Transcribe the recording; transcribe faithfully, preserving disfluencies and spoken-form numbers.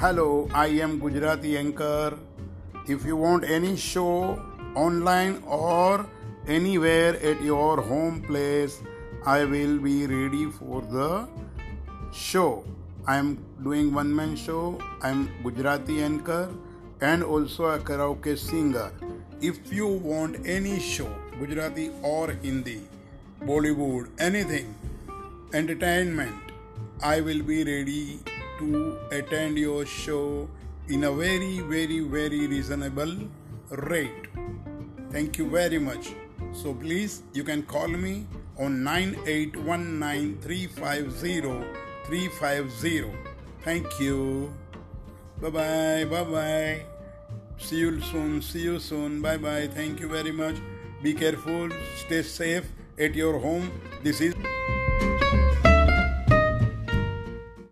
Hello, I am Gujarati anchor. If you want any show online or anywhere at your home place, I will be ready for the show. I am doing one man show. I am Gujarati anchor and also a karaoke singer. If you want any show, Gujarati or Hindi, Bollywood, anything, entertainment, I will be ready to attend your show in a very, very, very reasonable rate. Thank you very much. So please, you can call me on nine eight one nine three five zero three five zero. Thank you. Bye-bye, bye-bye. See you soon, see you soon. Bye-bye. Thank you very much. Be careful. Stay safe at your home. This is...